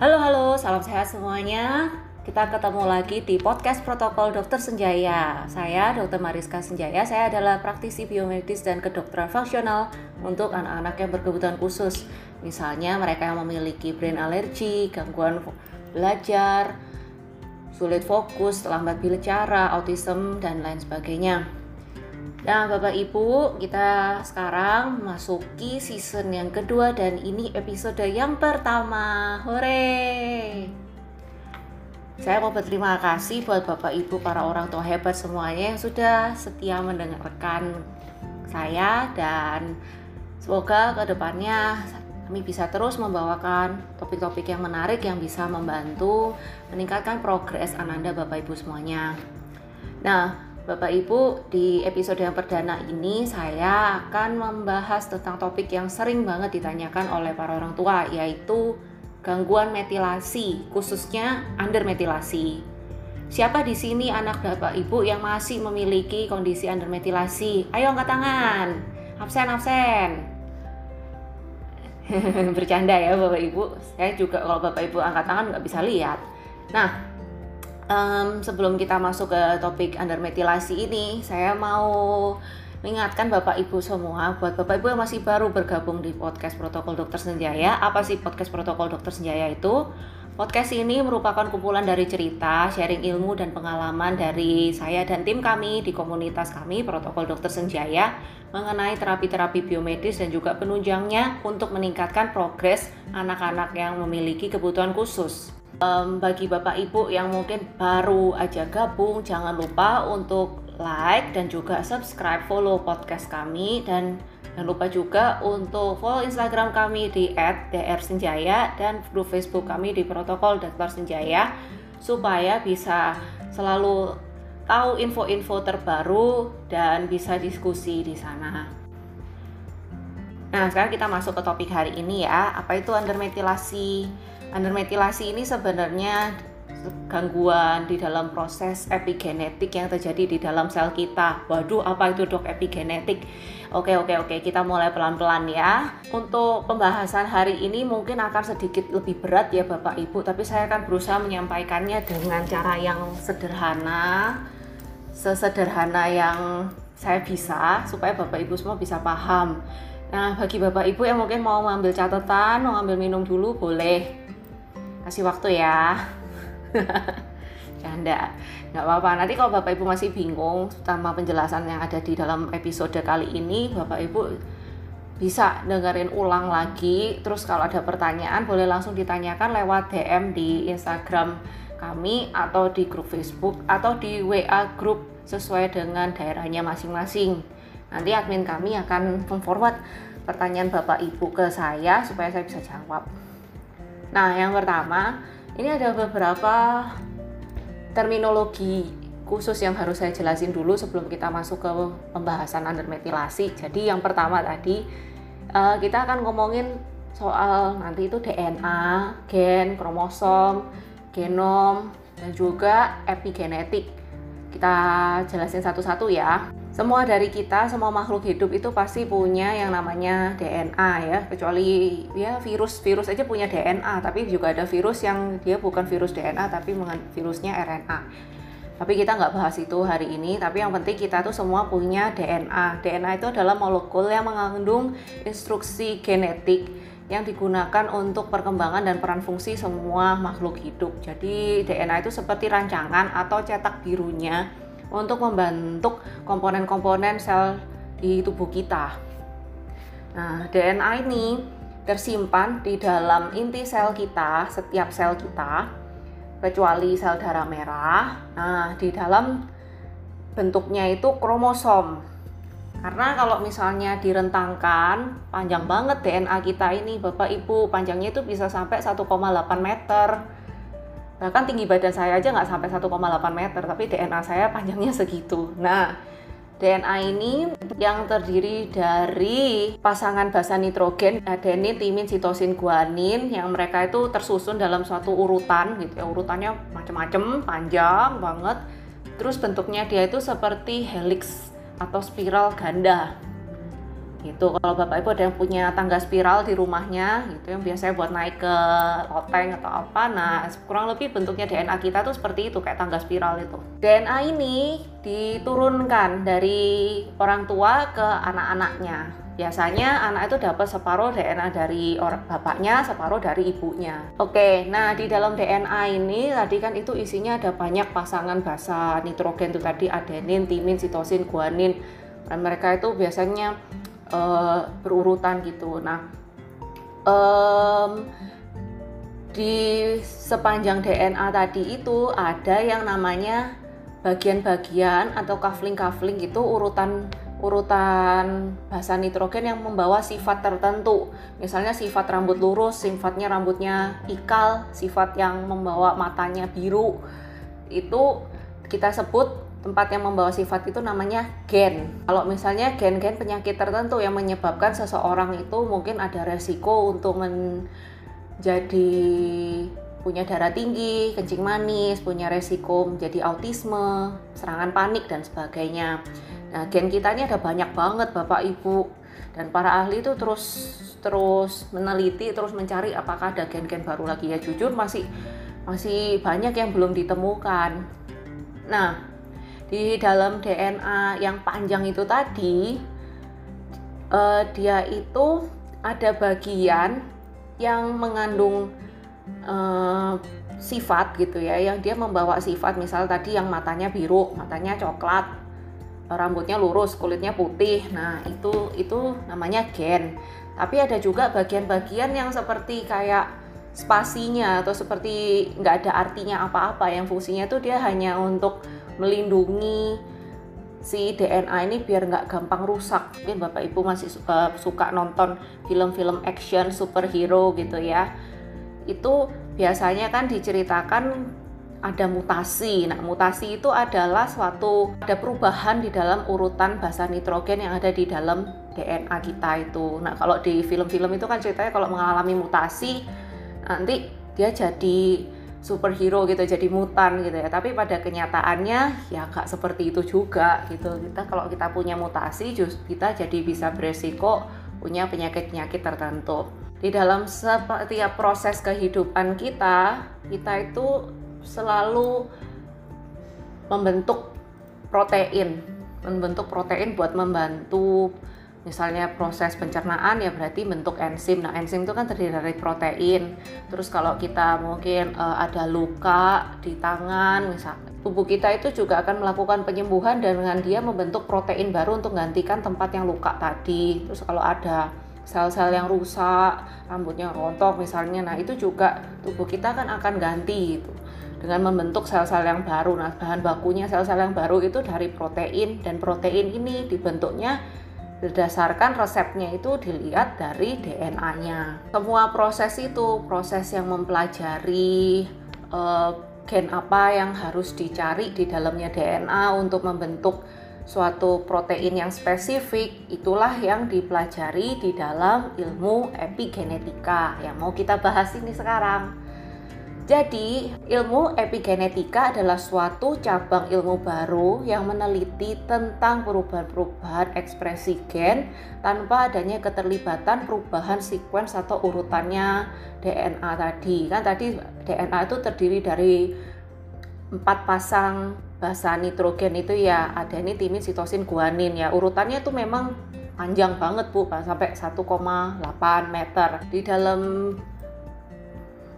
Halo, salam sehat semuanya. Kita ketemu lagi di podcast protokol Dokter Senjaya. Saya Dokter Mariska Senjaya. Saya adalah praktisi biomedis dan kedokteran fungsional untuk anak-anak yang berkebutuhan khusus. Misalnya mereka yang memiliki brain allergy, gangguan belajar, sulit fokus, lambat bicara, autism dan lain sebagainya. Nah, Bapak Ibu, kita sekarang masuki season yang kedua dan ini episode yang pertama. Hore! Saya mau berterima kasih buat Bapak Ibu para orang tua hebat semuanya yang sudah setia mendengarkan saya, dan semoga ke depannya kami bisa terus membawakan topik-topik yang menarik yang bisa membantu meningkatkan progres Ananda Bapak Ibu semuanya. Nah, Bapak Ibu, di episode yang perdana ini saya akan membahas tentang topik yang sering banget ditanyakan oleh para orang tua, yaitu gangguan metilasi, khususnya undermetilasi. Siapa di sini anak Bapak Ibu yang masih memiliki kondisi undermetilasi? Ayo angkat tangan. Absen. Bercanda ya Bapak Ibu. Saya juga kalau Bapak Ibu angkat tangan nggak bisa lihat. Nah, sebelum kita masuk ke topik undermetilasi ini, saya mau mengingatkan Bapak Ibu semua, buat Bapak Ibu yang masih baru bergabung di podcast protokol Dokter Senjaya. Apa sih podcast protokol Dokter Senjaya itu? Podcast ini merupakan kumpulan dari cerita, sharing ilmu dan pengalaman dari saya dan tim kami di komunitas kami protokol Dokter Senjaya mengenai terapi-terapi biomedis dan juga penunjangnya untuk meningkatkan progres anak-anak yang memiliki kebutuhan khusus. Bagi Bapak Ibu yang mungkin baru aja gabung, jangan lupa untuk like dan juga subscribe, follow podcast kami, dan jangan lupa juga untuk follow Instagram kami di @drsenjaya dan grup Facebook kami di protokol Dokter Senjaya supaya bisa selalu tahu info-info terbaru dan bisa diskusi di sana. Nah, sekarang kita masuk ke topik hari ini ya. Apa itu undermetilasi? Undermetilasi ini sebenarnya gangguan di dalam proses epigenetik yang terjadi di dalam sel kita. Waduh, apa itu dok epigenetik? Oke, kita mulai pelan-pelan ya. Untuk pembahasan hari ini mungkin akan sedikit lebih berat ya Bapak Ibu, tapi saya akan berusaha menyampaikannya dengan cara yang sederhana, sesederhana yang saya bisa, supaya Bapak Ibu semua bisa paham. Nah, bagi Bapak Ibu yang mungkin mau ngambil catatan, mau ngambil minum dulu, boleh. Kasih waktu ya. Canda, nggak apa-apa. Nanti kalau Bapak Ibu masih bingung sama penjelasan yang ada di dalam episode kali ini, Bapak Ibu bisa dengerin ulang lagi. Terus kalau ada pertanyaan, boleh langsung ditanyakan lewat DM di Instagram kami, atau di grup Facebook, atau di WA grup sesuai dengan daerahnya masing-masing. Nanti admin kami akan forward pertanyaan Bapak Ibu ke saya supaya saya bisa jawab. Nah, yang pertama, ini ada beberapa terminologi khusus yang harus saya jelasin dulu sebelum kita masuk ke pembahasan undermetilasi. Jadi yang pertama tadi, kita akan ngomongin soal nanti itu DNA, gen, kromosom, genom, dan juga epigenetik. Kita jelasin satu-satu ya. Semua dari kita, semua makhluk hidup itu pasti punya yang namanya DNA ya. Kecuali ya virus aja punya DNA, tapi juga ada virus yang dia bukan virus DNA tapi virusnya RNA. Tapi kita nggak bahas itu hari ini. Tapi yang penting kita tuh semua punya DNA. DNA itu adalah molekul yang mengandung instruksi genetik yang digunakan untuk perkembangan dan peran fungsi semua makhluk hidup. Jadi DNA itu seperti rancangan atau cetak birunya untuk membentuk komponen-komponen sel di tubuh kita. Nah, DNA ini tersimpan di dalam inti sel kita, setiap sel kita, kecuali sel darah merah. Nah, di dalam bentuknya itu kromosom. Karena kalau misalnya direntangkan, panjang banget DNA kita ini, Bapak Ibu, panjangnya itu bisa sampai 1,8 meter. Bahkan tinggi badan saya aja nggak sampai 1,8 meter, tapi DNA saya panjangnya segitu. Nah, DNA ini yang terdiri dari pasangan basa nitrogen, adenin, timin, sitosin, guanin, yang mereka itu tersusun dalam suatu urutan gitu ya. Urutannya macam-macam, panjang banget. Terus bentuknya dia itu seperti helix atau spiral ganda. gitu. Kalau Bapak Ibu ada yang punya tangga spiral di rumahnya gitu, yang biasanya buat naik ke loteng atau apa, nah kurang lebih bentuknya DNA kita tuh seperti itu, kayak tangga spiral itu. DNA ini diturunkan dari orang tua ke anak-anaknya. Biasanya anak itu dapat separuh DNA dari bapaknya, separuh dari ibunya. Oke, nah di dalam DNA ini tadi kan itu isinya ada banyak pasangan basa nitrogen itu tadi, adenin, timin, sitosin, guanin. Dan mereka itu biasanya berurutan gitu. Nah, di sepanjang DNA tadi itu ada yang namanya bagian-bagian atau kafling-kafling itu, urutan basa nitrogen yang membawa sifat tertentu. Misalnya sifat rambut lurus, sifatnya rambutnya ikal, sifat yang membawa matanya biru. Itu kita sebut tempat yang membawa sifat itu namanya gen. Kalau misalnya gen-gen penyakit tertentu yang menyebabkan seseorang itu mungkin ada resiko untuk menjadi punya darah tinggi, kencing manis, punya resiko menjadi autisme, serangan panik dan sebagainya. Nah, gen kita ini ada banyak banget Bapak Ibu, dan para ahli itu terus meneliti, terus mencari apakah ada gen-gen baru lagi. Ya jujur masih banyak yang belum ditemukan. Nah, di dalam DNA yang panjang itu tadi, dia itu ada bagian yang mengandung sifat gitu ya, yang dia membawa sifat. Misal tadi yang matanya biru, matanya coklat, rambutnya lurus, kulitnya putih. Nah, itu namanya gen. Tapi ada juga bagian-bagian yang seperti kayak spasinya atau seperti nggak ada artinya apa-apa, yang fungsinya tuh dia hanya untuk melindungi si DNA ini biar nggak gampang rusak. Mungkin Bapak Ibu masih suka nonton film-film action superhero gitu ya. Itu biasanya kan diceritakan ada mutasi. Nah, mutasi itu adalah ada perubahan di dalam urutan basa nitrogen yang ada di dalam DNA kita itu. Nah, kalau di film-film itu kan ceritanya kalau mengalami mutasi, nanti dia jadi superhero gitu, jadi mutan gitu ya. Tapi pada kenyataannya ya gak seperti itu juga gitu. Kalau kita punya mutasi, kita jadi bisa beresiko punya penyakit-penyakit tertentu. Di dalam setiap proses kehidupan kita itu selalu membentuk protein buat membantu misalnya proses pencernaan, ya berarti bentuk enzim. Nah, enzim itu kan terdiri dari protein. Terus kalau kita mungkin ada luka di tangan misalnya, tubuh kita itu juga akan melakukan penyembuhan dengan dia membentuk protein baru untuk menggantikan tempat yang luka tadi. Terus kalau ada sel-sel yang rusak, rambutnya rontok misalnya, nah itu juga tubuh kita kan akan ganti gitu dengan membentuk sel-sel yang baru. Nah, bahan bakunya sel-sel yang baru itu dari protein, dan protein ini dibentuknya berdasarkan resepnya itu dilihat dari DNA-nya. Semua proses itu, proses yang mempelajari gen apa yang harus dicari di dalamnya DNA untuk membentuk suatu protein yang spesifik, itulah yang dipelajari di dalam ilmu epigenetika yang mau kita bahas ini sekarang. Jadi, ilmu epigenetika adalah suatu cabang ilmu baru yang meneliti tentang perubahan-perubahan ekspresi gen tanpa adanya keterlibatan perubahan sekuens atau urutannya DNA tadi. Kan tadi DNA itu terdiri dari 4 pasang basa nitrogen itu ya, adenin, timin, sitosin, guanin ya. Urutannya tuh memang panjang banget Bu, sampai 1,8 meter. Di dalam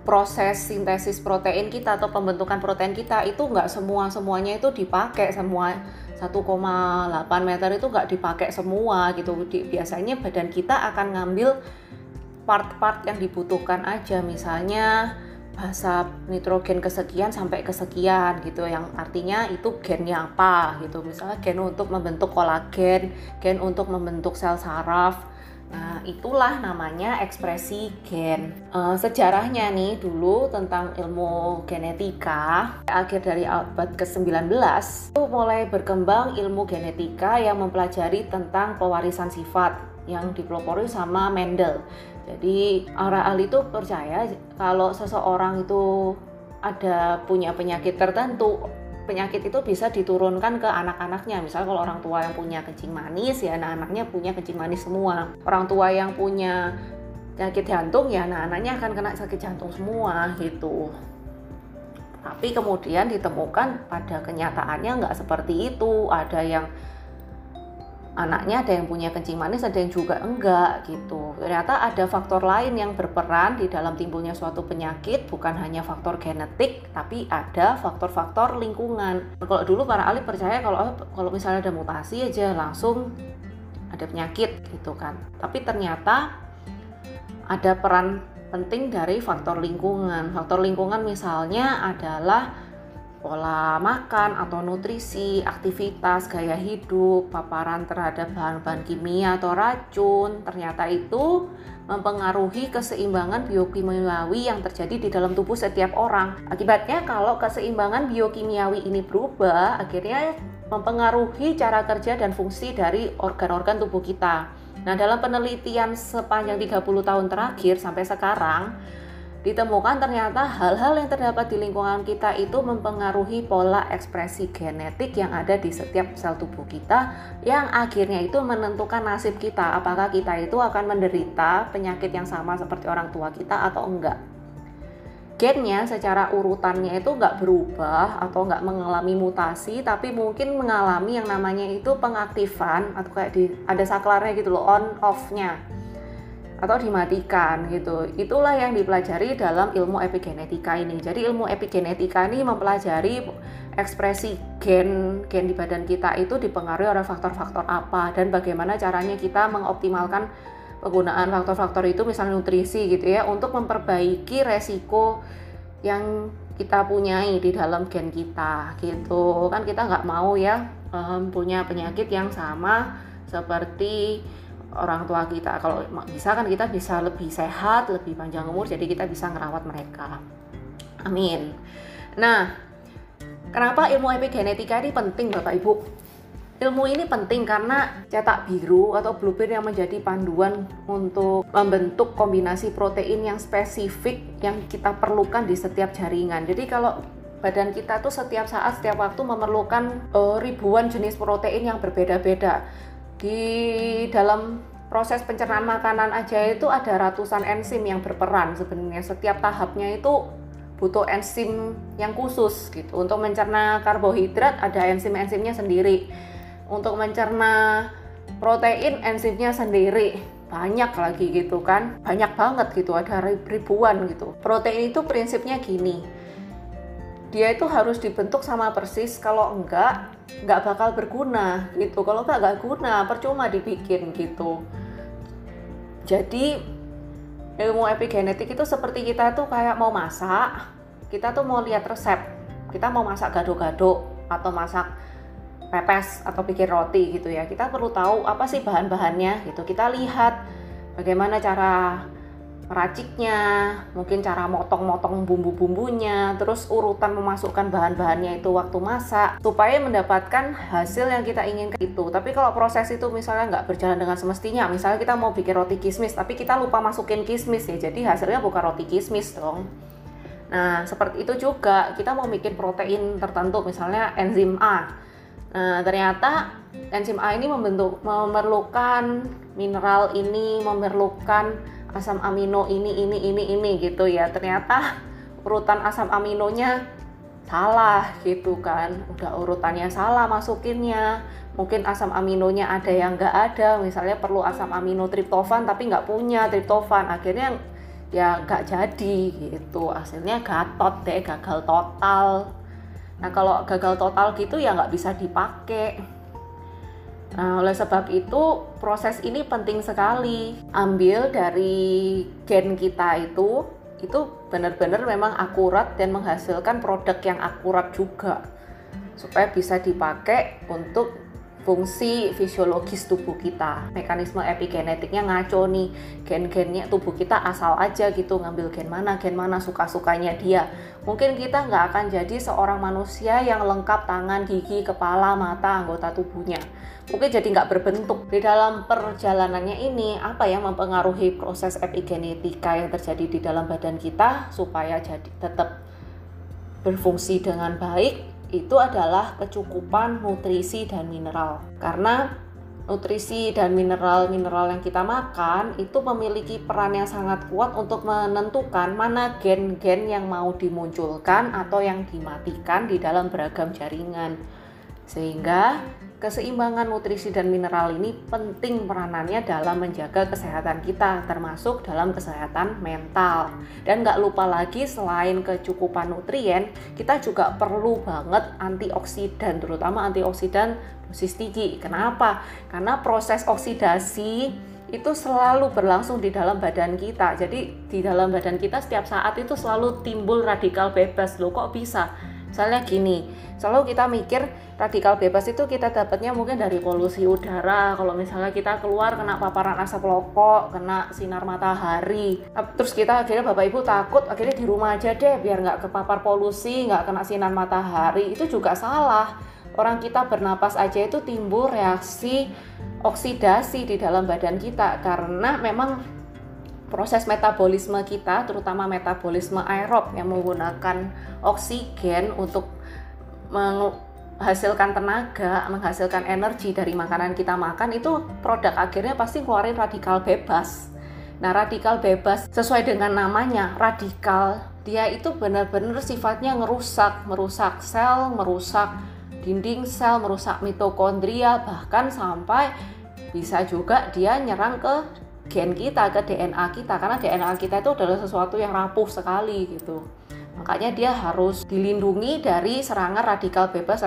proses sintesis protein kita atau pembentukan protein kita itu nggak semuanya itu dipakai semua. 1,8 meter itu nggak dipakai semua gitu. Biasanya badan kita akan ngambil part-part yang dibutuhkan aja, misalnya basa nitrogen kesekian sampai kesekian gitu, yang artinya itu gennya apa gitu. Misalnya gen untuk membentuk kolagen, gen untuk membentuk sel saraf. Nah, itulah namanya ekspresi gen. Sejarahnya nih dulu tentang ilmu genetika, akhir dari abad ke-19 itu mulai berkembang ilmu genetika yang mempelajari tentang pewarisan sifat yang dipelopori sama Mendel. Jadi para ahli itu percaya kalau seseorang itu punya penyakit tertentu, penyakit itu bisa diturunkan ke anak-anaknya. Misalnya kalau orang tua yang punya kencing manis, ya anak-anaknya punya kencing manis semua. Orang tua yang punya sakit jantung, ya anak-anaknya akan kena sakit jantung semua gitu. Tapi kemudian ditemukan pada kenyataannya nggak seperti itu. Ada yang anaknya ada yang punya kencing manis, ada yang juga enggak gitu. Ternyata ada faktor lain yang berperan di dalam timbulnya suatu penyakit, bukan hanya faktor genetik, tapi ada faktor-faktor lingkungan. Kalau dulu para ahli percaya kalau misalnya ada mutasi aja langsung ada penyakit gitu kan. Tapi ternyata ada peran penting dari faktor lingkungan. Faktor lingkungan misalnya adalah pola makan atau nutrisi, aktivitas, gaya hidup, paparan terhadap bahan-bahan kimia atau racun. Ternyata itu mempengaruhi keseimbangan biokimiawi yang terjadi di dalam tubuh setiap orang. Akibatnya kalau keseimbangan biokimiawi ini berubah, akhirnya mempengaruhi cara kerja dan fungsi dari organ-organ tubuh kita. Nah, dalam penelitian sepanjang 30 tahun terakhir sampai sekarang, ditemukan ternyata hal-hal yang terdapat di lingkungan kita itu mempengaruhi pola ekspresi genetik yang ada di setiap sel tubuh kita, yang akhirnya itu menentukan nasib kita, apakah kita itu akan menderita penyakit yang sama seperti orang tua kita atau enggak. Gennya secara urutannya itu nggak berubah atau nggak mengalami mutasi, tapi mungkin mengalami yang namanya itu pengaktifan atau kayak ada saklarnya gitu loh, on off-nya, atau dimatikan gitu. Itulah yang dipelajari dalam ilmu epigenetika ini. Jadi ilmu epigenetika ini mempelajari ekspresi gen di badan kita itu dipengaruhi oleh faktor-faktor apa, dan bagaimana caranya kita mengoptimalkan penggunaan faktor-faktor itu, misalnya nutrisi gitu ya, untuk memperbaiki resiko yang kita punyai di dalam gen kita gitu kan. Kita nggak mau ya punya penyakit yang sama seperti orang tua kita. Kalau bisa kan kita bisa lebih sehat, lebih panjang umur, jadi kita bisa ngerawat mereka. Amin. Nah, kenapa ilmu epigenetika ini penting, Bapak Ibu? Ilmu ini penting karena cetak biru atau blueprint yang menjadi panduan untuk membentuk kombinasi protein yang spesifik yang kita perlukan di setiap jaringan. Jadi kalau badan kita tuh setiap saat, setiap waktu memerlukan ribuan jenis protein yang berbeda-beda. Di dalam proses pencernaan makanan aja itu ada ratusan enzim yang berperan sebenarnya. Setiap tahapnya itu butuh enzim yang khusus gitu. Untuk mencerna karbohidrat ada enzim-enzimnya sendiri. Untuk mencerna protein enzimnya sendiri. Banyak lagi gitu kan. Banyak banget gitu, ada ribuan gitu. Protein itu prinsipnya gini. Dia itu harus dibentuk sama persis, kalau enggak bakal berguna gitu. Kalau enggak guna, percuma dibikin gitu. Jadi ilmu epigenetik itu seperti kita tuh kayak mau masak, kita tuh mau lihat resep, kita mau masak gado-gado atau masak pepes atau bikin roti gitu ya. Kita perlu tahu apa sih bahan-bahannya gitu. Kita lihat bagaimana cara meraciknya, mungkin cara motong-motong bumbu-bumbunya, terus urutan memasukkan bahan-bahannya itu waktu masak, supaya mendapatkan hasil yang kita inginkan itu. Tapi kalau proses itu misalnya nggak berjalan dengan semestinya, misalnya kita mau bikin roti kismis, tapi kita lupa masukin kismis ya, jadi hasilnya bukan roti kismis dong. Nah, seperti itu juga, kita mau bikin protein tertentu, misalnya enzim A. Nah, ternyata enzim A ini memerlukan mineral ini, memerlukan asam amino ini gitu ya. Ternyata urutan asam aminonya salah gitu kan. Udah urutannya salah masukinnya. Mungkin asam aminonya ada yang nggak ada. Misalnya perlu asam amino triptofan tapi nggak punya triptofan. Akhirnya ya nggak jadi gitu. Hasilnya gatot deh, gagal total. Nah, kalau gagal total gitu ya nggak bisa dipakai. Nah, oleh sebab itu proses ini penting sekali. Ambil dari gen kita itu benar-benar memang akurat dan menghasilkan produk yang akurat juga, supaya bisa dipakai untuk fungsi fisiologis tubuh kita. Mekanisme epigenetiknya ngaco nih, gen-gennya tubuh kita asal aja gitu, ngambil gen mana suka-sukanya dia. Mungkin kita nggak akan jadi seorang manusia yang lengkap tangan, gigi, kepala, mata, anggota tubuhnya. Mungkin jadi nggak berbentuk. Di dalam perjalanannya ini, apa yang mempengaruhi proses epigenetika yang terjadi di dalam badan kita supaya jadi tetap berfungsi dengan baik? itu adalah kecukupan nutrisi dan mineral. Karena nutrisi dan mineral-mineral yang kita makan itu memiliki peran yang sangat kuat untuk menentukan mana gen-gen yang mau dimunculkan atau yang dimatikan di dalam beragam jaringan. Sehingga keseimbangan nutrisi dan mineral ini penting peranannya dalam menjaga kesehatan kita, termasuk dalam kesehatan mental. Dan nggak lupa lagi, selain kecukupan nutrien, kita juga perlu banget antioksidan, terutama antioksidan dosis tinggi. Kenapa? Karena proses oksidasi itu selalu berlangsung di dalam badan kita. Jadi di dalam badan kita setiap saat itu selalu timbul radikal bebas. Loh, kok bisa? Misalnya gini, selalu kita mikir radikal bebas itu kita dapatnya mungkin dari polusi udara. Kalau misalnya kita keluar kena paparan asap rokok, kena sinar matahari, terus kita akhirnya Bapak Ibu takut, akhirnya di rumah aja deh biar nggak kepapar polusi, nggak kena sinar matahari. Itu juga salah. Orang kita bernapas aja itu timbul reaksi oksidasi di dalam badan kita, karena memang proses metabolisme kita, terutama metabolisme aerob yang menggunakan oksigen untuk menghasilkan tenaga, menghasilkan energi dari makanan kita makan, itu produk akhirnya pasti keluarin radikal bebas. Nah, radikal bebas sesuai dengan namanya, radikal, dia itu benar-benar sifatnya merusak sel, merusak dinding sel, merusak mitokondria, bahkan sampai bisa juga dia nyerang ke gen kita, ke DNA kita, karena DNA kita itu adalah sesuatu yang rapuh sekali gitu. Makanya dia harus dilindungi dari serangan radikal bebas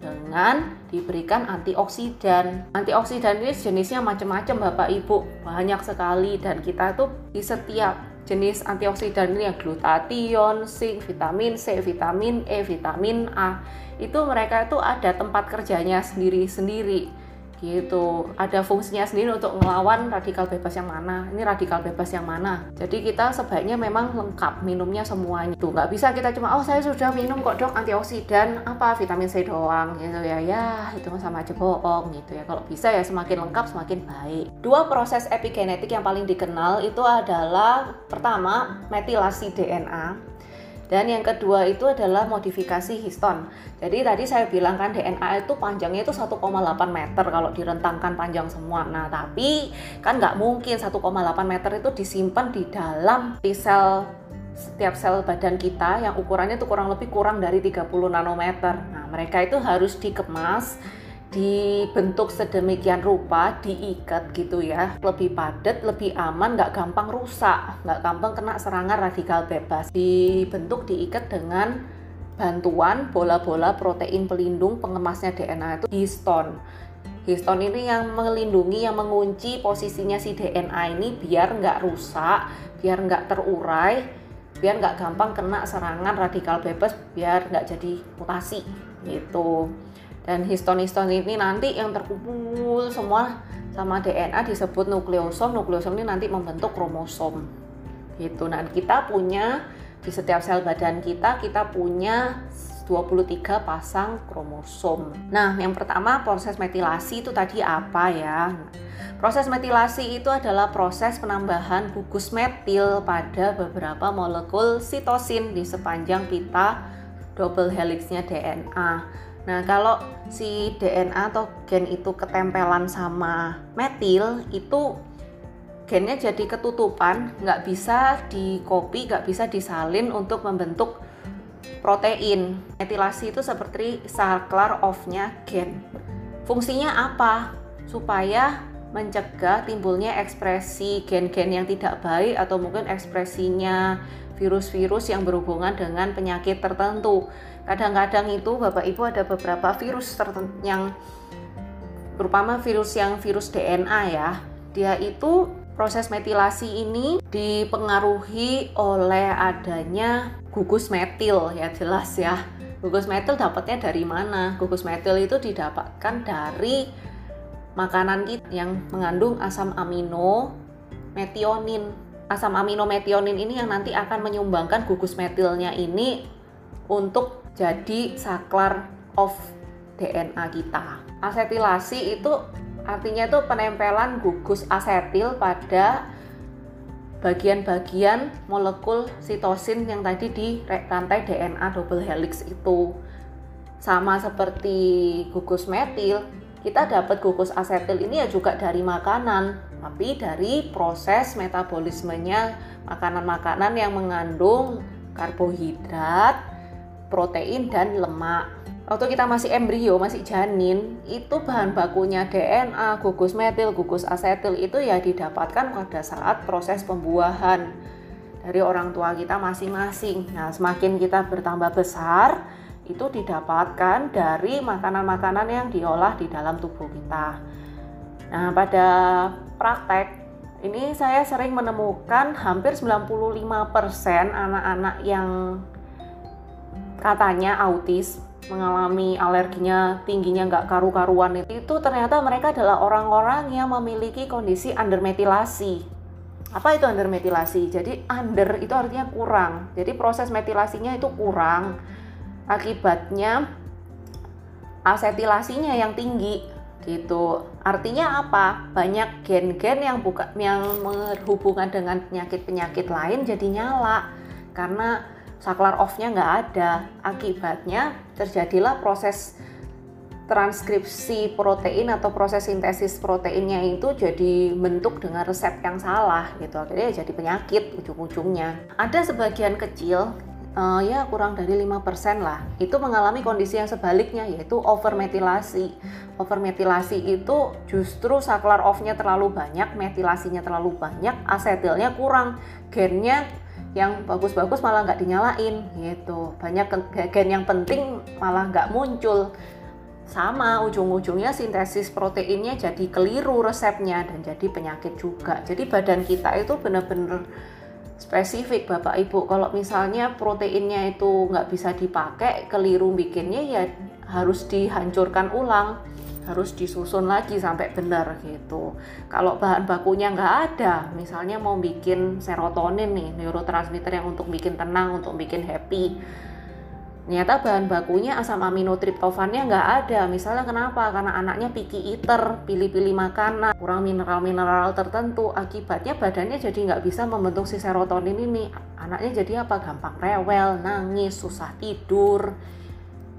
dengan diberikan antioksidan. Antioksidan ini jenisnya macam-macam Bapak Ibu, banyak sekali, dan kita tuh di setiap jenis antioksidan ini, yang glutathione, zinc, vitamin C, vitamin E, vitamin A, itu mereka itu ada tempat kerjanya sendiri-sendiri gitu, ada fungsinya sendiri untuk melawan radikal bebas yang mana, ini radikal bebas yang mana. Jadi kita sebaiknya memang lengkap minumnya semuanya tuh, nggak bisa kita cuma saya sudah minum kok dok antioksidan apa vitamin C doang gitu ya itu sama aja bohong gitu ya. Kalau bisa ya semakin lengkap semakin baik. Dua proses epigenetik yang paling dikenal itu adalah pertama metilasi DNA, dan yang kedua itu adalah modifikasi histon. Jadi tadi saya bilang kan DNA itu panjangnya itu 1,8 meter kalau direntangkan panjang semua. Nah tapi kan nggak mungkin 1,8 meter itu disimpan di dalam sel, setiap sel badan kita yang ukurannya itu kurang dari 30 nanometer. Nah mereka itu harus dikemas, dibentuk sedemikian rupa, diikat gitu ya, lebih padat, lebih aman, nggak gampang rusak, nggak gampang kena serangan radikal bebas. Dibentuk, diikat dengan bantuan bola-bola protein pelindung pengemasnya DNA itu histon. Histon ini yang melindungi, yang mengunci posisinya si DNA ini biar nggak rusak, biar nggak terurai, biar nggak gampang kena serangan radikal bebas, biar nggak jadi mutasi gitu. Dan histon-histon ini nanti yang terkumpul semua sama DNA disebut nukleosom. Nukleosom ini nanti membentuk kromosom gitu. Nah kita punya di setiap sel badan kita punya 23 pasang kromosom. Nah yang pertama proses metilasi itu tadi apa ya? Proses metilasi itu adalah proses penambahan gugus metil pada beberapa molekul sitosin di sepanjang pita double helixnya DNA. Nah kalau si DNA atau gen itu ketempelan sama metil, itu gennya jadi ketutupan, nggak bisa dikopi, nggak bisa disalin untuk membentuk protein. Metilasi itu seperti saklar off-nya gen. Fungsinya apa? Supaya mencegah timbulnya ekspresi gen-gen yang tidak baik atau mungkin ekspresinya virus-virus yang berhubungan dengan penyakit tertentu. Kadang-kadang itu Bapak Ibu ada beberapa virus yang terutama virus DNA ya. Dia itu proses metilasi ini dipengaruhi oleh adanya gugus metil ya, jelas ya. Gugus metil dapatnya dari mana? Gugus metil itu didapatkan dari makanan kita yang mengandung asam amino metionin. Asam amino metionin ini yang nanti akan menyumbangkan gugus metilnya ini untuk jadi saklar off DNA kita. Asetilasi itu artinya itu penempelan gugus asetil pada bagian-bagian molekul sitosin yang tadi di rantai DNA double helix itu. Sama seperti gugus metil, kita dapat gugus asetil ini ya juga dari makanan, tapi dari proses metabolismenya makanan-makanan yang mengandung karbohidrat, protein, dan lemak. Waktu kita masih embrio, masih janin, itu bahan bakunya DNA, gugus metil, gugus asetil itu ya didapatkan pada saat proses pembuahan dari orang tua kita masing-masing. Nah, semakin kita bertambah besar, itu didapatkan dari makanan-makanan yang diolah di dalam tubuh kita. Nah, pada praktek ini saya sering menemukan hampir 95% anak-anak yang katanya autis, mengalami alerginya tingginya nggak karu-karuan, itu ternyata mereka adalah orang-orang yang memiliki kondisi undermetilasi. Apa itu undermetilasi? Jadi under itu artinya kurang, jadi proses metilasinya itu kurang. Akibatnya asetilasinya yang tinggi gitu. Artinya apa? Banyak gen-gen yang berhubungan dengan penyakit-penyakit lain jadi nyala karena saklar off-nya nggak ada. Akibatnya terjadilah proses transkripsi protein atau proses sintesis proteinnya itu jadi bentuk dengan resep yang salah gitu. Akhirnya jadi penyakit ujung-ujungnya. Ada sebagian kecil ya kurang dari 5% lah, itu mengalami kondisi yang sebaliknya, yaitu overmetilasi. Overmetilasi itu justru saklar off-nya terlalu banyak, metilasinya terlalu banyak, asetilnya kurang, gennya yang bagus-bagus malah nggak dinyalain gitu. Banyak gen yang penting malah nggak muncul. Sama ujung-ujungnya sintesis proteinnya jadi keliru resepnya dan jadi penyakit juga. Jadi badan kita itu benar-benar spesifik Bapak Ibu, kalau misalnya proteinnya itu nggak bisa dipakai, keliru bikinnya ya harus dihancurkan ulang, harus disusun lagi sampai benar gitu. Kalau bahan bakunya nggak ada, misalnya mau bikin serotonin nih, neurotransmitter yang untuk bikin tenang, untuk bikin happy, ternyata bahan bakunya asam amino triptofannya nggak ada. Misalnya kenapa? Karena anaknya picky eater, pilih-pilih makanan, kurang mineral-mineral tertentu. Akibatnya badannya jadi nggak bisa membentuk si serotonin ini. Anaknya jadi apa? Gampang rewel, nangis, susah tidur,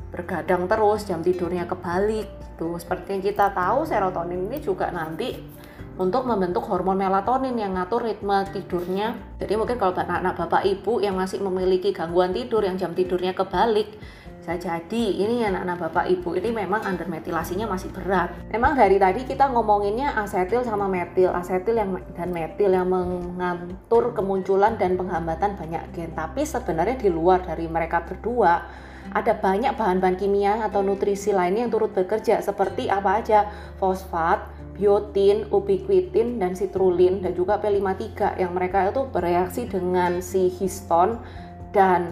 bergadang terus, jam tidurnya kebalik gitu. Seperti yang kita tahu, serotonin ini juga nanti untuk membentuk hormon melatonin yang ngatur ritme tidurnya. Jadi mungkin kalau anak-anak Bapak Ibu yang masih memiliki gangguan tidur yang jam tidurnya kebalik, bisa jadi ini anak-anak Bapak Ibu ini memang undermetilasinya masih berat. Memang dari tadi kita ngomonginnya asetil sama metil, asetil dan metil yang mengatur kemunculan dan penghambatan banyak gen. Tapi sebenarnya di luar dari mereka berdua, ada banyak bahan-bahan kimia atau nutrisi lainnya yang turut bekerja, seperti apa aja? Fosfat, biotin, ubiquitin, dan citrulline, dan juga P53 yang mereka itu bereaksi dengan si histon dan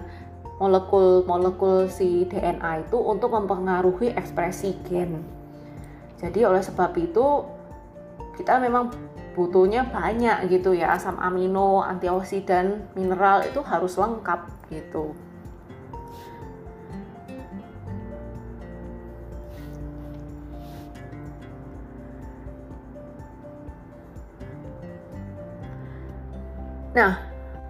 molekul-molekul si DNA itu untuk mempengaruhi ekspresi gen. Jadi oleh sebab itu kita memang butuhnya banyak gitu ya, asam amino, antioksidan, mineral itu harus lengkap gitu. Nah,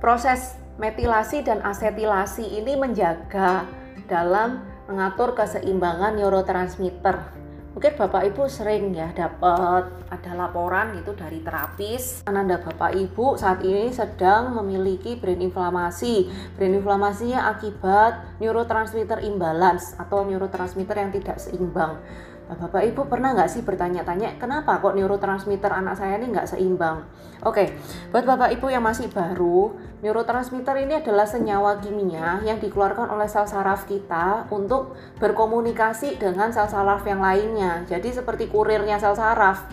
proses metilasi dan asetilasi ini menjaga dalam mengatur keseimbangan neurotransmitter. Mungkin Bapak Ibu sering ya dapat ada laporan gitu dari terapis, ananda Bapak Ibu saat ini sedang memiliki brain inflamasi. Brain inflamasinya akibat neurotransmitter imbalance atau neurotransmitter yang tidak seimbang. Nah, Bapak Ibu pernah nggak sih bertanya-tanya kenapa kok neurotransmitter anak saya ini nggak seimbang? Oke, buat Bapak Ibu yang masih baru, neurotransmitter ini adalah senyawa kimia yang dikeluarkan oleh sel saraf kita untuk berkomunikasi dengan sel saraf yang lainnya. Jadi seperti kurirnya sel saraf.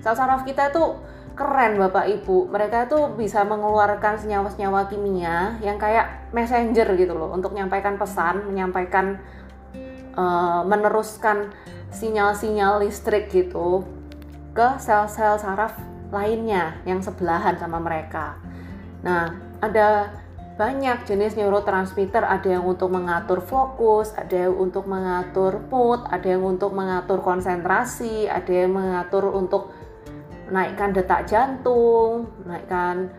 Sel saraf kita itu keren Bapak Ibu, mereka itu bisa mengeluarkan senyawa-senyawa kimia yang kayak messenger gitu loh, untuk menyampaikan pesan, menyampaikan meneruskan sinyal-sinyal listrik gitu ke sel-sel saraf lainnya yang sebelahan sama mereka. Nah, ada banyak jenis neurotransmitter, ada yang untuk mengatur fokus, ada yang untuk mengatur mood, ada yang untuk mengatur konsentrasi, ada yang mengatur untuk menaikkan detak jantung, menaikkan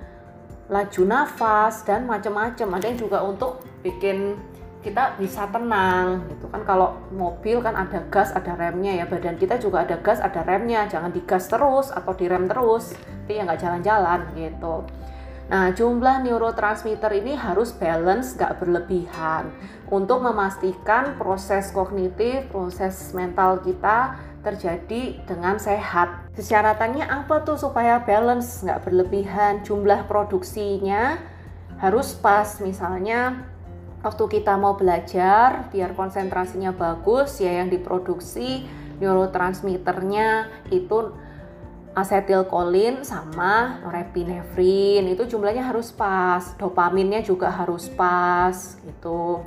laju nafas, dan macam-macam. Ada yang juga untuk bikin kita bisa tenang gitu kan. Kalau mobil kan ada gas, ada remnya ya, badan kita juga ada gas, ada remnya, jangan digas terus atau direm terus, tapi ya nggak jalan-jalan gitu. Nah, jumlah neurotransmitter ini harus balance, nggak berlebihan, untuk memastikan proses kognitif, proses mental kita terjadi dengan sehat. Persyaratannya apa tuh supaya balance, nggak berlebihan? Jumlah produksinya harus pas, misalnya waktu kita mau belajar, biar konsentrasinya bagus ya, yang diproduksi neurotransmitternya itu asetilkolin sama norepinefrin, itu jumlahnya harus pas, dopaminnya juga harus pas gitu.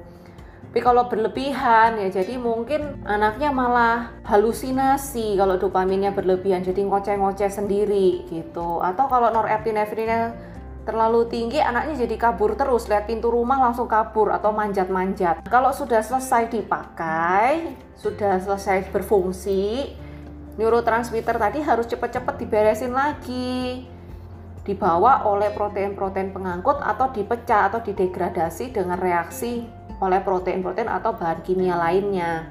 Tapi kalau berlebihan ya jadi mungkin anaknya malah halusinasi kalau dopaminnya berlebihan, jadi ngoceh-ngoceh sendiri gitu. Atau kalau norepinefrinnya terlalu tinggi, anaknya jadi kabur terus, lihat pintu rumah langsung kabur atau manjat-manjat. Kalau sudah selesai dipakai, sudah selesai berfungsi, neurotransmitter tadi harus cepat-cepat diberesin lagi, dibawa oleh protein-protein pengangkut atau dipecah atau didegradasi dengan reaksi oleh protein-protein atau bahan kimia lainnya.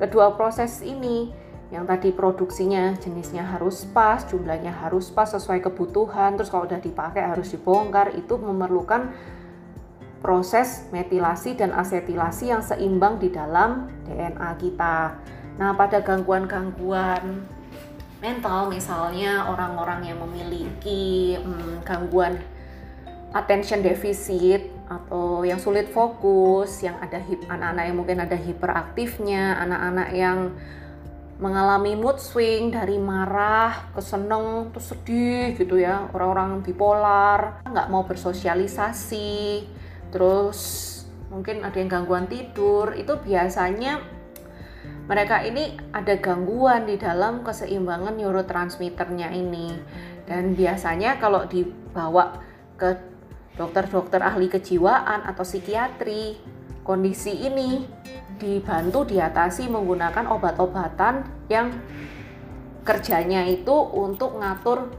Kedua proses ini, yang tadi produksinya jenisnya harus pas, jumlahnya harus pas sesuai kebutuhan, terus kalau udah dipakai harus dibongkar, itu memerlukan proses metilasi dan asetilasi yang seimbang di dalam DNA kita. Nah, pada gangguan-gangguan mental, misalnya orang-orang yang memiliki gangguan attention deficit atau yang sulit fokus, yang ada anak-anak yang mungkin ada hiperaktifnya, anak-anak yang mengalami mood swing dari marah ke seneng terus sedih gitu ya, orang-orang bipolar, nggak mau bersosialisasi, terus mungkin ada yang gangguan tidur, itu biasanya mereka ini ada gangguan di dalam keseimbangan neurotransmitternya ini. Dan biasanya kalau dibawa ke dokter-dokter ahli kejiwaan atau psikiatri, kondisi ini dibantu diatasi menggunakan obat-obatan yang kerjanya itu untuk ngatur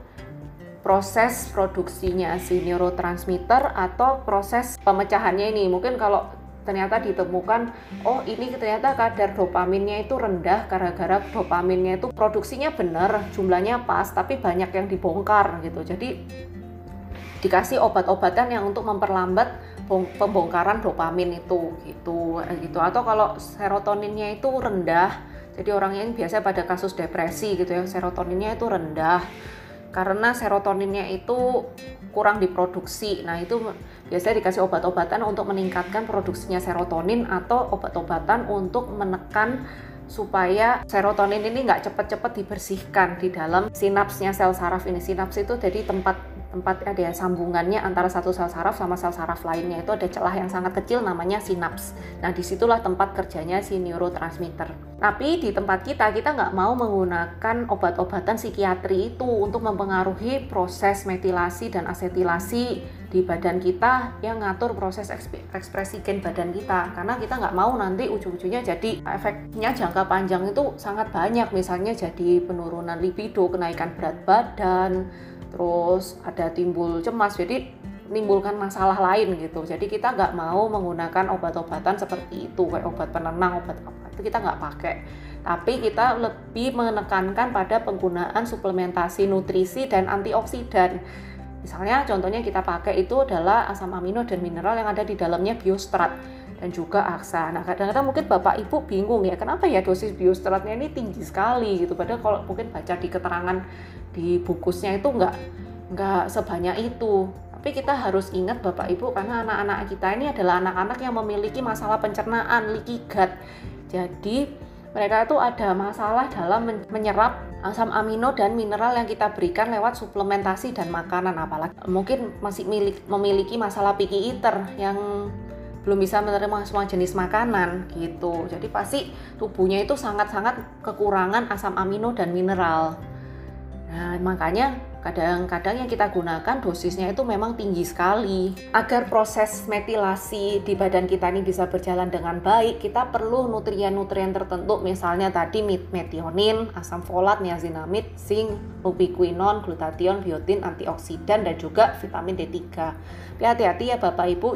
proses produksinya si neurotransmitter atau proses pemecahannya ini. Mungkin kalau ternyata ditemukan, oh ini ternyata kadar dopaminnya itu rendah gara-gara dopaminnya itu produksinya benar, jumlahnya pas, tapi banyak yang dibongkar gitu. Jadi dikasih obat-obatan yang untuk memperlambat pembongkaran dopamin itu gitu. Atau kalau serotoninnya itu rendah, jadi orang yang biasa pada kasus depresi gitu ya, serotoninnya itu rendah karena serotoninnya itu kurang diproduksi. Nah, itu biasanya dikasih obat-obatan untuk meningkatkan produksinya serotonin atau obat-obatan untuk menekan supaya serotonin ini nggak cepat-cepat dibersihkan di dalam sinapsnya sel saraf ini. Sinaps itu jadi tempat ada sambungannya antara satu sel saraf sama sel saraf lainnya, itu ada celah yang sangat kecil namanya sinaps. Nah, disitulah tempat kerjanya si neurotransmitter. Tapi di tempat kita nggak mau menggunakan obat-obatan psikiatri itu untuk mempengaruhi proses metilasi dan asetilasi di badan kita yang ngatur proses ekspresi gen badan kita, karena kita nggak mau nanti ujung-ujungnya jadi efeknya jangka panjang itu sangat banyak, misalnya jadi penurunan libido, kenaikan berat badan, terus ada timbul cemas, jadi menimbulkan masalah lain gitu. Jadi kita nggak mau menggunakan obat-obatan seperti itu, kayak obat penenang, obat apa itu kita nggak pakai. Tapi kita lebih menekankan pada penggunaan suplementasi nutrisi dan antioksidan. Misalnya contohnya kita pakai itu adalah asam amino dan mineral yang ada di dalamnya Biostrat dan juga aksa. Nah, kadang-kadang mungkin bapak ibu bingung ya, kenapa ya dosis Biostratnya ini tinggi sekali gitu, padahal kalau mungkin baca di keterangan di bukusnya itu nggak sebanyak itu. Tapi kita harus ingat bapak ibu, karena anak-anak kita ini adalah anak-anak yang memiliki masalah pencernaan, leaky gut, jadi mereka itu ada masalah dalam menyerap asam amino dan mineral yang kita berikan lewat suplementasi dan makanan. Apalagi mungkin masih memiliki masalah picky eater yang belum bisa menerima semua jenis makanan gitu, jadi pasti tubuhnya itu sangat-sangat kekurangan asam amino dan mineral. Nah, makanya kadang-kadang yang kita gunakan dosisnya itu memang tinggi sekali. Agar proses metilasi di badan kita ini bisa berjalan dengan baik, kita perlu nutrien-nutrien tertentu, misalnya tadi metionin, asam folat, niacinamid, zinc, ubiquinon, glutathione, biotin, antioksidan, dan juga vitamin D3. Hati-hati ya Bapak Ibu,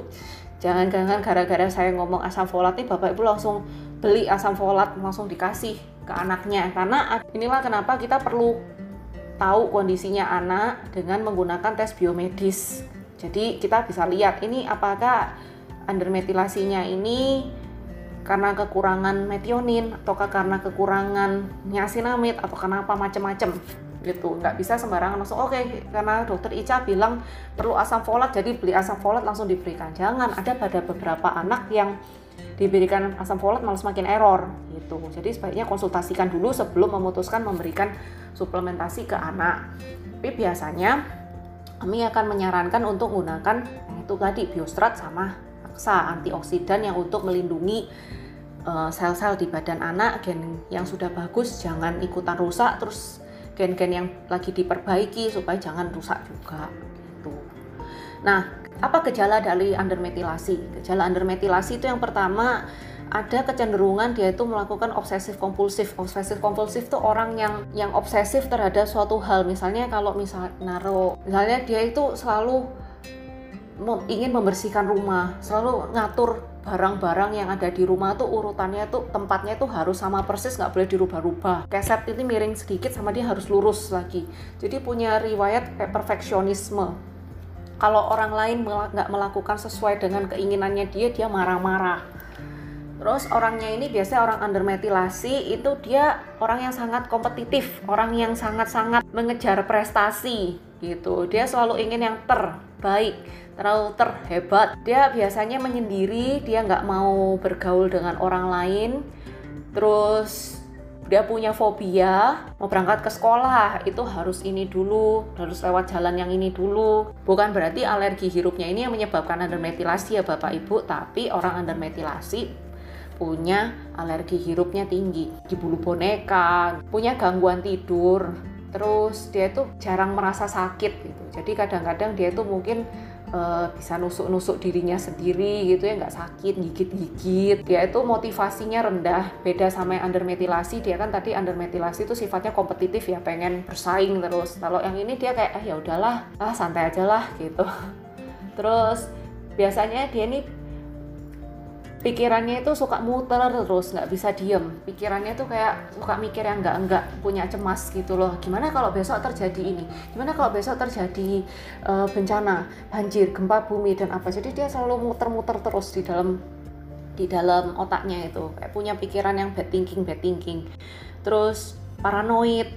Jangan-jangan gara-gara saya ngomong asam folat nih, Bapak Ibu langsung beli asam folat, langsung dikasih ke anaknya. Karena inilah kenapa kita perlu tahu kondisinya anak dengan menggunakan tes biomedis. Jadi kita bisa lihat ini apakah undermetilasinya ini karena kekurangan metionin ataukah karena kekurangan niacinamid atau kenapa macam-macam gitu. Nggak bisa sembarangan langsung oke, karena dokter Ica bilang perlu asam folat jadi beli asam folat langsung diberikan. Jangan, ada pada beberapa anak yang diberikan asam folat malah semakin error gitu. Jadi sebaiknya konsultasikan dulu sebelum memutuskan memberikan suplementasi ke anak. Tapi biasanya kami akan menyarankan untuk menggunakan itu tadi Biostrat sama aksa, antioksidan yang untuk melindungi sel-sel di badan anak. Gen yang sudah bagus jangan ikutan rusak, terus gen-gen yang lagi diperbaiki supaya jangan rusak juga gitu. Nah, apa gejala dari undermetilasi? Gejala undermetilasi itu yang pertama ada kecenderungan dia itu melakukan obsesif kompulsif. Obsesif kompulsif itu orang yang obsesif terhadap suatu hal. Misalnya kalau misalnya dia itu selalu ingin membersihkan rumah, selalu ngatur barang-barang yang ada di rumah tuh urutannya tuh tempatnya tuh harus sama persis, nggak boleh dirubah-rubah. Keset ini miring sedikit sama dia harus lurus lagi. Jadi punya riwayat perfeksionisme. Kalau orang lain nggak melakukan sesuai dengan keinginannya dia marah-marah. Terus orangnya ini biasanya orang undermetilasi itu dia orang yang sangat kompetitif, orang yang sangat-sangat mengejar prestasi gitu. Dia selalu ingin yang terbaik, terlalu terhebat. Dia biasanya menyendiri, dia nggak mau bergaul dengan orang lain. Terus dia punya fobia, mau berangkat ke sekolah itu harus ini dulu, harus lewat jalan yang ini dulu. Bukan berarti alergi hirupnya ini yang menyebabkan undermetilasi ya Bapak Ibu, tapi orang undermetilasi punya alergi hirupnya tinggi, di bulu boneka, punya gangguan tidur. Terus dia itu jarang merasa sakit gitu. Jadi kadang-kadang dia itu mungkin bisa nusuk-nusuk dirinya sendiri gitu ya, nggak sakit, gigit-gigit. Dia itu motivasinya rendah, beda sama yang undermetilasi. Dia kan tadi undermetilasi itu sifatnya kompetitif ya, pengen bersaing terus. Kalau yang ini dia kayak ya udahlah, santai aja lah gitu. Terus biasanya dia nih pikirannya itu suka muter terus, nggak bisa diem. Pikirannya tuh kayak suka mikir yang enggak, punya cemas gitu loh. Gimana kalau besok terjadi ini? Gimana kalau besok terjadi bencana, banjir, gempa bumi dan apa? Jadi dia selalu muter-muter terus di dalam otaknya itu. Kayak punya pikiran yang bad thinking. Terus paranoid.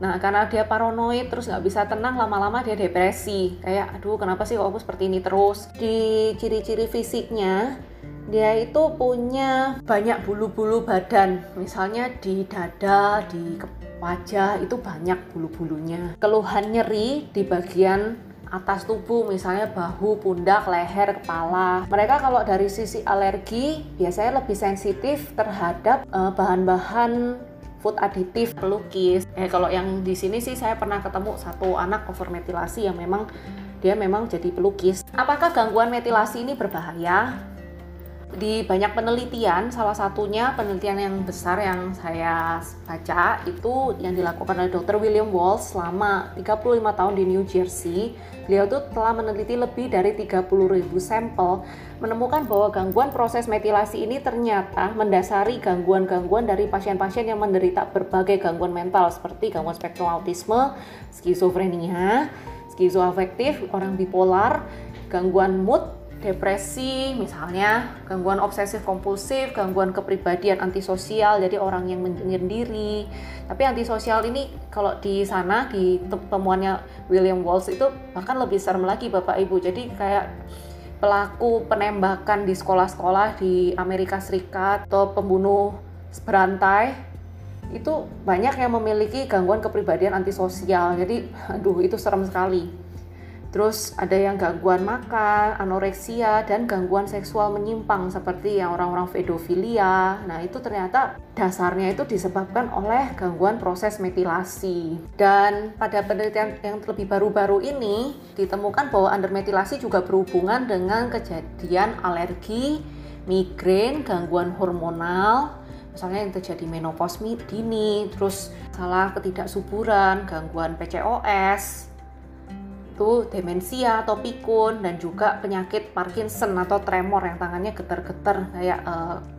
Nah, karena dia paranoid terus nggak bisa tenang, lama-lama dia depresi. Kayak aduh, kenapa sih kok aku seperti ini terus? Di ciri-ciri fisiknya dia itu punya banyak bulu-bulu badan, misalnya di dada, di wajah itu banyak bulu-bulunya. Keluhan nyeri di bagian atas tubuh, misalnya bahu, pundak, leher, kepala. Mereka kalau dari sisi alergi biasanya lebih sensitif terhadap bahan-bahan food additive, pelukis. Kalau yang di sini sih saya pernah ketemu satu anak overmetilasi yang memang dia memang jadi pelukis. Apakah gangguan metilasi ini berbahaya? Di banyak penelitian, salah satunya penelitian yang besar yang saya baca itu yang dilakukan oleh Dr. William Walsh selama 35 tahun di New Jersey. Beliau itu telah meneliti lebih dari 30.000 sampel, menemukan bahwa gangguan proses metilasi ini ternyata mendasari gangguan-gangguan dari pasien-pasien yang menderita berbagai gangguan mental seperti gangguan spektrum autisme, skizofrenia, skizoafektif, orang bipolar, gangguan mood, depresi misalnya, gangguan obsesif kompulsif, gangguan kepribadian antisosial, jadi orang yang menyendiri. Tapi antisosial ini kalau di sana di temuannya William Walsh itu bahkan lebih serem lagi Bapak Ibu. Jadi kayak pelaku penembakan di sekolah-sekolah di Amerika Serikat atau pembunuh berantai itu banyak yang memiliki gangguan kepribadian antisosial. Jadi aduh, itu serem sekali. Terus ada yang gangguan makan, anoreksia, dan gangguan seksual menyimpang seperti yang orang-orang pedofilia. Nah, itu ternyata dasarnya itu disebabkan oleh gangguan proses metilasi. Dan pada penelitian yang lebih baru-baru ini ditemukan bahwa undermetilasi juga berhubungan dengan kejadian alergi, migrain, gangguan hormonal, misalnya yang terjadi menopause dini, terus salah ketidaksuburan, gangguan PCOS, yaitu demensia atau pikun dan juga penyakit Parkinson atau tremor yang tangannya getar-getar kayak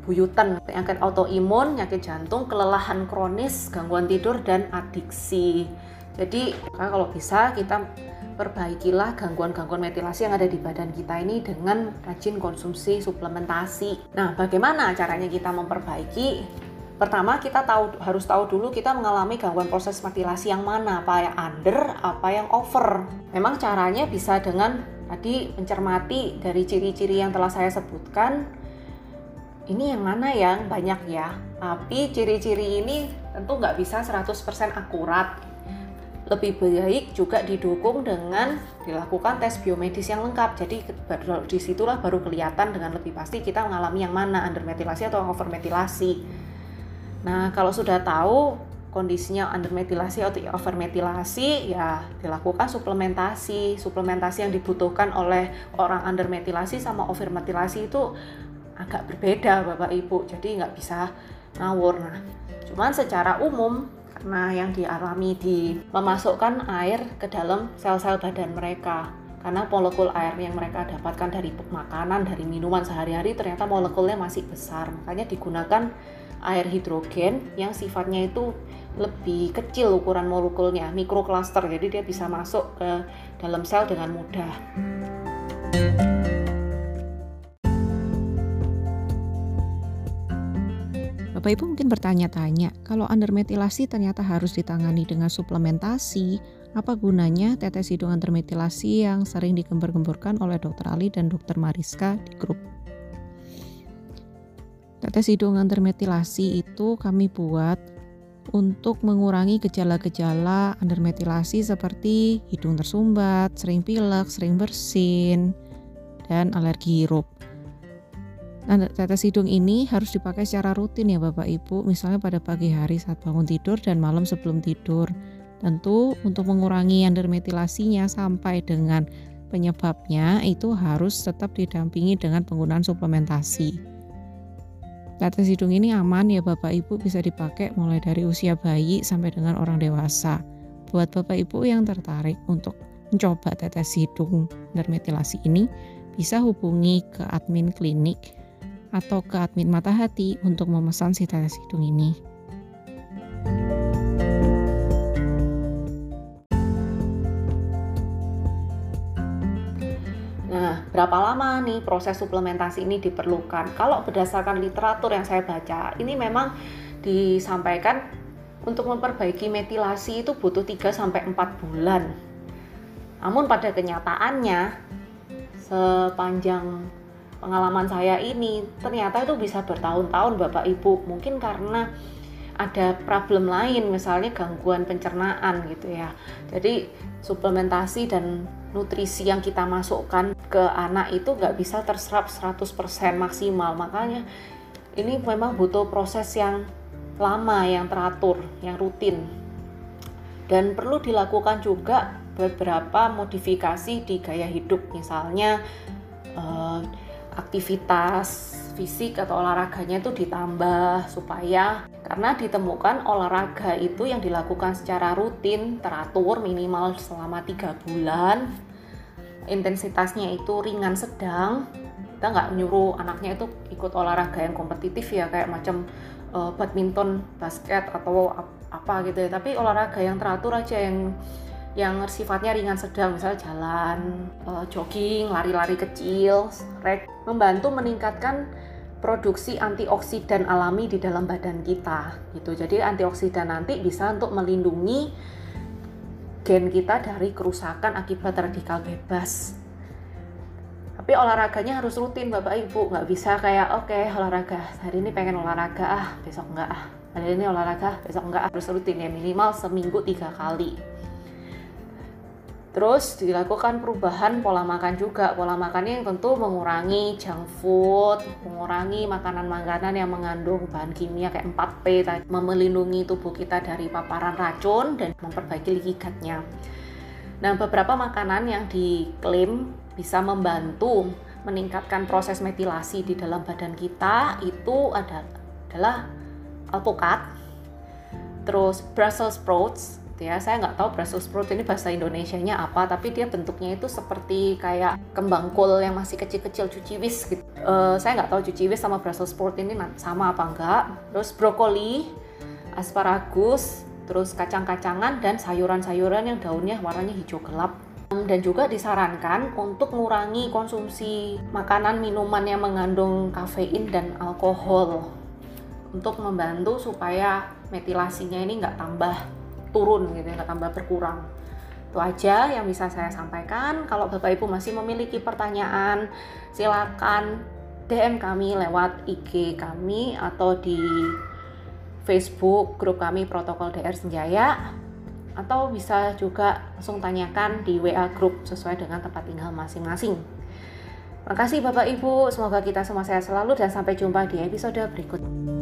buyutan, penyakit autoimun, penyakit jantung, kelelahan kronis, gangguan tidur dan adiksi. Jadi kalau bisa kita perbaikilah gangguan-gangguan metilasi yang ada di badan kita ini dengan rajin konsumsi suplementasi. Nah, bagaimana caranya kita memperbaiki? Pertama, kita harus tahu dulu kita mengalami gangguan proses metilasi yang mana, apa yang under, apa yang over. Memang caranya bisa dengan tadi mencermati dari ciri-ciri yang telah saya sebutkan. Ini yang mana yang banyak ya? Tapi ciri-ciri ini tentu nggak bisa 100% akurat. Lebih baik juga didukung dengan dilakukan tes biomedis yang lengkap. Jadi disitulah baru kelihatan dengan lebih pasti kita mengalami yang mana, undermetilasi atau overmetilasi. Nah, kalau sudah tahu kondisinya undermetilasi atau overmetilasi, ya dilakukan suplementasi. Suplementasi yang dibutuhkan oleh orang undermetilasi sama overmetilasi itu agak berbeda, Bapak Ibu. Jadi nggak bisa ngawur. Nah, cuman secara umum, nah, yang dialami di memasukkan air ke dalam sel-sel badan mereka, karena molekul air yang mereka dapatkan dari makanan, dari minuman sehari-hari ternyata molekulnya masih besar, makanya digunakan air hidrogen yang sifatnya itu lebih kecil ukuran molekulnya, mikrokluster, jadi dia bisa masuk ke dalam sel dengan mudah. Bapak Ibu mungkin bertanya-tanya, kalau undermetilasi ternyata harus ditangani dengan suplementasi, apa gunanya tetes hidung undermetilasi yang sering digembar-gemborkan oleh Dr. Ali dan Dr. Mariska di grup? Tetes hidung undermetilasi itu kami buat untuk mengurangi gejala-gejala undermetilasi seperti hidung tersumbat, sering pilek, sering bersin, dan alergi hirup. Nah, tetes hidung ini harus dipakai secara rutin ya Bapak Ibu, misalnya pada pagi hari saat bangun tidur dan malam sebelum tidur. Tentu untuk mengurangi undermetilasinya sampai dengan penyebabnya itu harus tetap didampingi dengan penggunaan suplementasi. Tetes hidung ini aman ya Bapak Ibu, bisa dipakai mulai dari usia bayi sampai dengan orang dewasa. Buat Bapak Ibu yang tertarik untuk mencoba tetes hidung undermetilasi ini, bisa hubungi ke admin klinik atau ke admin Mata Hati untuk memesan si tetes hidung ini. Nah, berapa lama nih proses suplementasi ini diperlukan? Kalau berdasarkan literatur yang saya baca, ini memang disampaikan untuk memperbaiki metilasi itu butuh 3-4 bulan. Namun pada kenyataannya, sepanjang pengalaman saya ini ternyata itu bisa bertahun-tahun Bapak Ibu, mungkin karena ada problem lain, misalnya gangguan pencernaan gitu ya. Jadi suplementasi dan nutrisi yang kita masukkan ke anak itu nggak bisa terserap 100% maksimal, makanya ini memang butuh proses yang lama, yang teratur, yang rutin, dan perlu dilakukan juga beberapa modifikasi di gaya hidup, misalnya aktivitas fisik atau olahraganya itu ditambah, supaya karena ditemukan olahraga itu yang dilakukan secara rutin, teratur, minimal selama 3 bulan, intensitasnya itu ringan sedang. Kita nggak nyuruh anaknya itu ikut olahraga yang kompetitif ya, kayak macam badminton, basket atau apa gitu ya, tapi olahraga yang teratur aja, yang sifatnya ringan sedang, misalnya jalan, jogging, lari-lari kecil, rek, membantu meningkatkan produksi antioksidan alami di dalam badan kita gitu. Jadi antioksidan nanti bisa untuk melindungi gen kita dari kerusakan akibat radikal bebas. Tapi olahraganya harus rutin Bapak Ibu, nggak bisa kayak oke, olahraga hari ini pengen olahraga, besok nggak, hari ini olahraga besok nggak. Harus rutin ya, minimal seminggu 3 kali. Terus dilakukan perubahan pola makan juga. Pola makannya yang tentu mengurangi junk food, mengurangi makanan-makanan yang mengandung bahan kimia kayak 4P tadi, melindungi tubuh kita dari paparan racun dan memperbaiki gigatnya. Nah, beberapa makanan yang diklaim bisa membantu meningkatkan proses metilasi di dalam badan kita itu adalah alpukat, terus Brussels sprouts, gitu ya. Saya nggak tahu brussels sprout ini bahasa Indonesianya apa, tapi dia bentuknya itu seperti kayak kembang kol yang masih kecil-kecil, cuciwis gitu. Saya nggak tahu cuciwis sama brussels sprout ini sama apa enggak. Terus brokoli, asparagus, terus kacang-kacangan dan sayuran-sayuran yang daunnya warnanya hijau gelap. Dan juga disarankan untuk mengurangi konsumsi makanan minuman yang mengandung kafein dan alkohol untuk membantu supaya metilasinya ini nggak tambah turun gitu, nggak tambah berkurang. Itu aja yang bisa saya sampaikan. Kalau Bapak Ibu masih memiliki pertanyaan, silakan DM kami lewat IG kami atau di Facebook grup kami Protokol DR Senjaya, atau bisa juga langsung tanyakan di WA Group sesuai dengan tempat tinggal masing-masing. Makasih Bapak Ibu, semoga kita semua sehat selalu dan sampai jumpa di episode berikutnya.